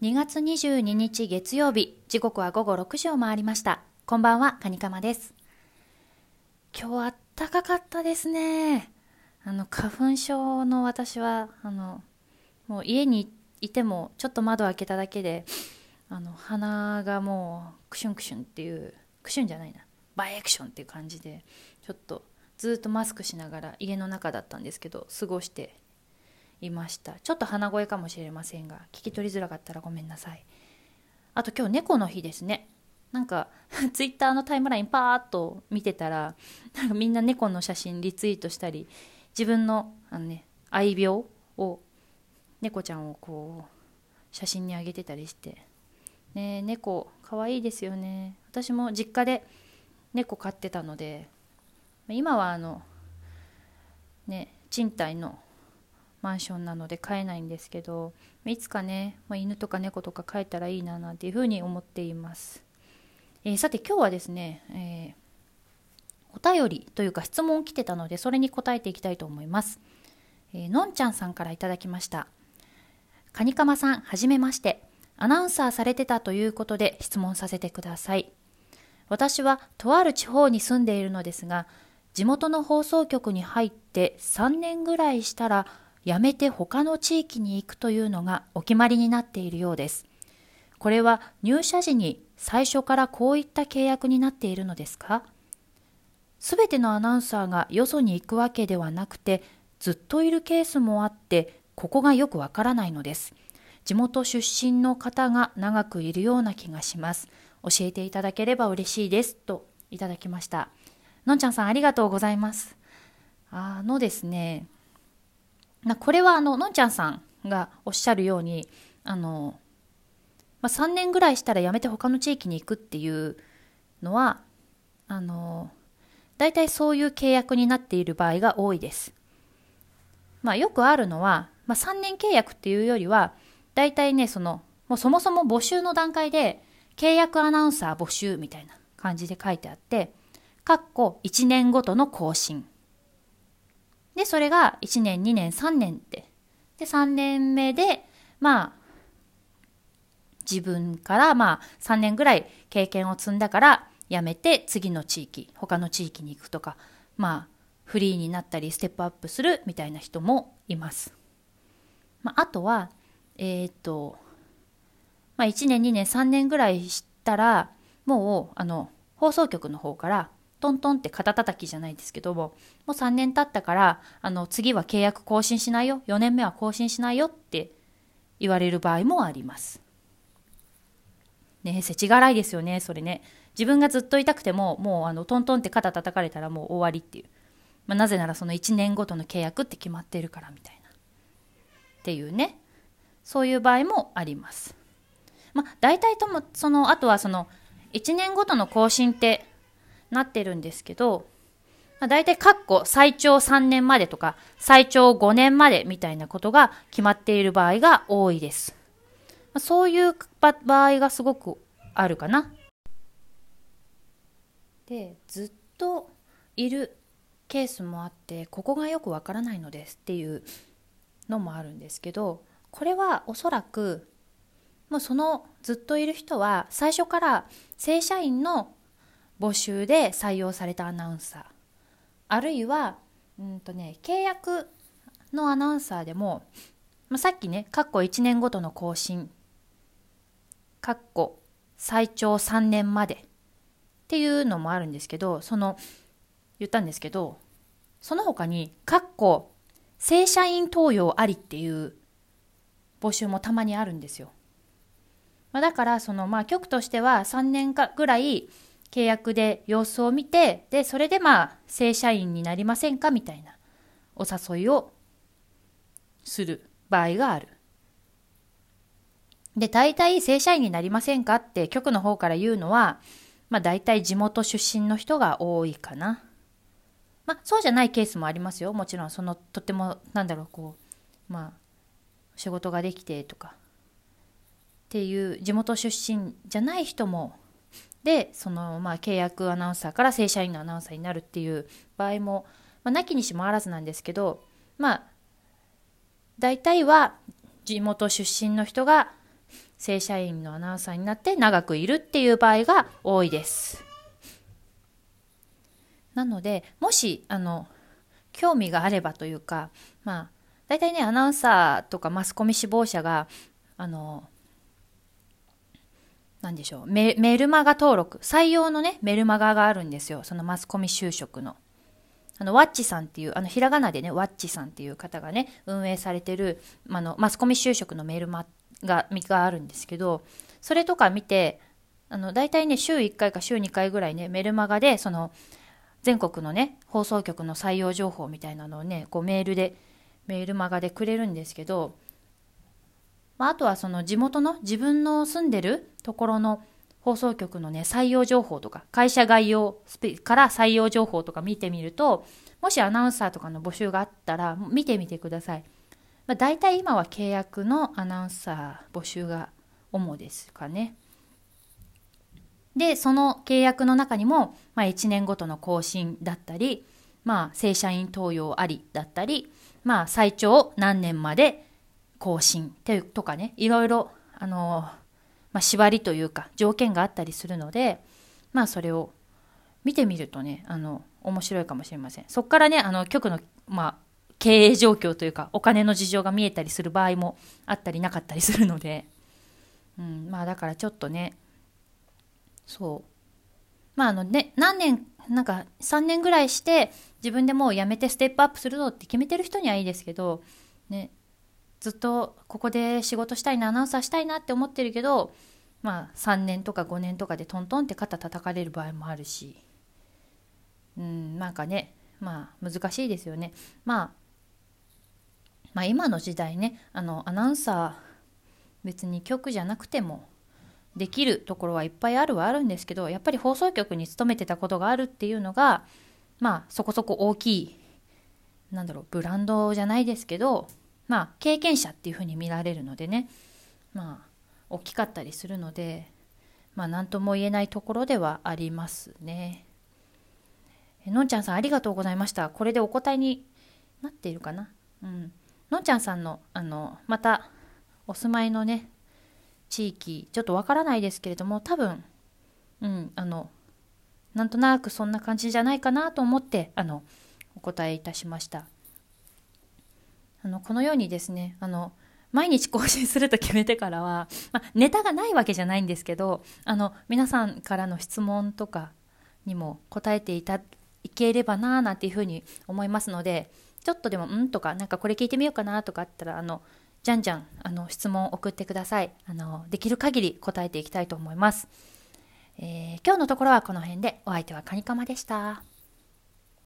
2月22日月曜日、時刻は午後6時を回りました。こんばんは、カニカマです。今日は暖かかったですね。花粉症の私はもう家にいてもちょっと窓開けただけで鼻がもうクシュンクシュンっていう、クシュンじゃないな、バイエクションっていう感じで、ちょっとずっとマスクしながら家の中だったんですけど過ごしていました。ちょっと鼻声かもしれませんが、聞き取りづらかったらごめんなさい。あと今日猫の日ですね。なんかツイッターのタイムラインパーっと見てたら、なんかみんな猫の写真リツイートしたり、自分の愛病を、猫ちゃんをこう写真にあげてたりして、ね、猫かわいいですよね。私も実家で猫飼ってたので、今は賃貸のマンションなので飼えないんですけど、いつかね、犬とか猫とか飼えたらいいななんていうふうに思っています。さて今日はですね、お便りというか質問来てたので、それに答えていきたいと思います。のんちゃんさんからいただきました。カニカマさん、はじめまして。アナウンサーされてたということで質問させてください。私はとある地方に住んでいるのですが、地元の放送局に入って3年ぐらいしたら辞めて他の地域に行くというのがお決まりになっているようです。これは入社時に最初からこういった契約になっているのですか？すべてのアナウンサーがよそに行くわけではなくて、ずっといるケースもあって、ここがよくわからないのです。地元出身の方が長くいるような気がします。教えていただければ嬉しいです。といただきました。のんちゃんさん、ありがとうございます。ですね、これはのんちゃんさんがおっしゃるように、3年ぐらいしたら辞めて他の地域に行くっていうのは、だいたいそういう契約になっている場合が多いです。よくあるのは、3年契約っていうよりは、だいたいね、もうそもそも募集の段階で、契約アナウンサー募集みたいな感じで書いてあって、1年ごとの更新。で、それが1年、2年、3年って。で、3年目で、自分から3年ぐらい経験を積んだから辞めて次の地域、他の地域に行くとか、フリーになったりステップアップするみたいな人もいます。あとは1年2年3年ぐらいしたらもう放送局の方からトントンって肩たたきじゃないですけども、もう3年経ったから次は契約更新しないよ、4年目は更新しないよって言われる場合もあります。世知辛いですよね、それね。自分がずっと痛くても、もうトントンって肩叩かれたらもう終わりっていう。なぜならその1年ごとの契約って決まってるからみたいな。っていうね。そういう場合もあります。大体とも、あとは1年ごとの更新ってなってるんですけど、大体最長3年までとか、最長5年までみたいなことが決まっている場合が多いです。そういう場合がすごくあるかな。で、ずっといるケースもあって、ここがよくわからないのですっていうのもあるんですけど、これはおそらくもうずっといる人は最初から正社員の募集で採用されたアナウンサー、あるいは契約のアナウンサーでも、さっきね、1年ごとの更新、最長3年までっていうのもあるんですけど、言ったんですけど、その他に正社員登用ありっていう募集もたまにあるんですよ。だから局としては3年ぐらい契約で様子を見て、でそれで正社員になりませんかみたいなお誘いをする場合がある。で、大体正社員になりませんかって局の方から言うのは、大体地元出身の人が多いかな。そうじゃないケースもありますよ。もちろんとっても仕事ができてとかっていう地元出身じゃない人もで、契約アナウンサーから正社員のアナウンサーになるっていう場合も、なきにしもあらずなんですけど、大体は地元出身の人が正社員のアナウンサーになって長くいるっていう場合が多いです。なので、もし興味があればというか、大体ね、アナウンサーとかマスコミ志望者がなんでしょう、メルマガ登録、採用のねメルマガがあるんですよ。そのマスコミ就職のワッチさんっていうひらがなでねワッチさんっていう方がね運営されてるマスコミ就職のメルマがあるんですけど、それとか見てだいたいね週1回か週2回ぐらいねメルマガでその全国のね放送局の採用情報みたいなのをねこうメールマガでくれるんですけど、あとはその地元の自分の住んでるところの放送局のね採用情報とか会社概要から採用情報とか見てみると、もしアナウンサーとかの募集があったら見てみてください。だいたい今は契約のアナウンサー募集が主ですかね。でその契約の中にも、1年ごとの更新だったり、正社員登用ありだったり、最長何年まで更新とかね、いろいろ縛りというか条件があったりするので、それを見てみるとね面白いかもしれません。そこからね局の、経営状況というかお金の事情が見えたりする場合もあったりなかったりするので、だからちょっとねね、3年ぐらいして自分でもう辞めてステップアップするぞって決めてる人にはいいですけどね、ずっとここで仕事したいな、アナウンサーしたいなって思ってるけど、3年とか5年とかでトントンって肩叩かれる場合もあるし、難しいですよね。今の時代ね、アナウンサー別に局じゃなくてもできるところはいっぱいあるんですけど、やっぱり放送局に勤めてたことがあるっていうのが、そこそこ大きいブランドじゃないですけど、経験者っていう風に見られるのでね、大きかったりするので、何とも言えないところではありますね。のんちゃんさんありがとうございました。これでお答えになっているかな。のんちゃんさんのまたお住まいのね地域ちょっとわからないですけれども、多分なんとなくそんな感じじゃないかなと思ってお答えいたしました。このようにですね毎日更新すると決めてからは、ネタがないわけじゃないんですけど皆さんからの質問とかにも答えていければななんていうふうに思いますので、ちょっとでもとかこれ聞いてみようかなとかあったらじゃんじゃん質問を送ってください。できる限り答えていきたいと思います。今日のところはこの辺で、お相手はカニカマでした。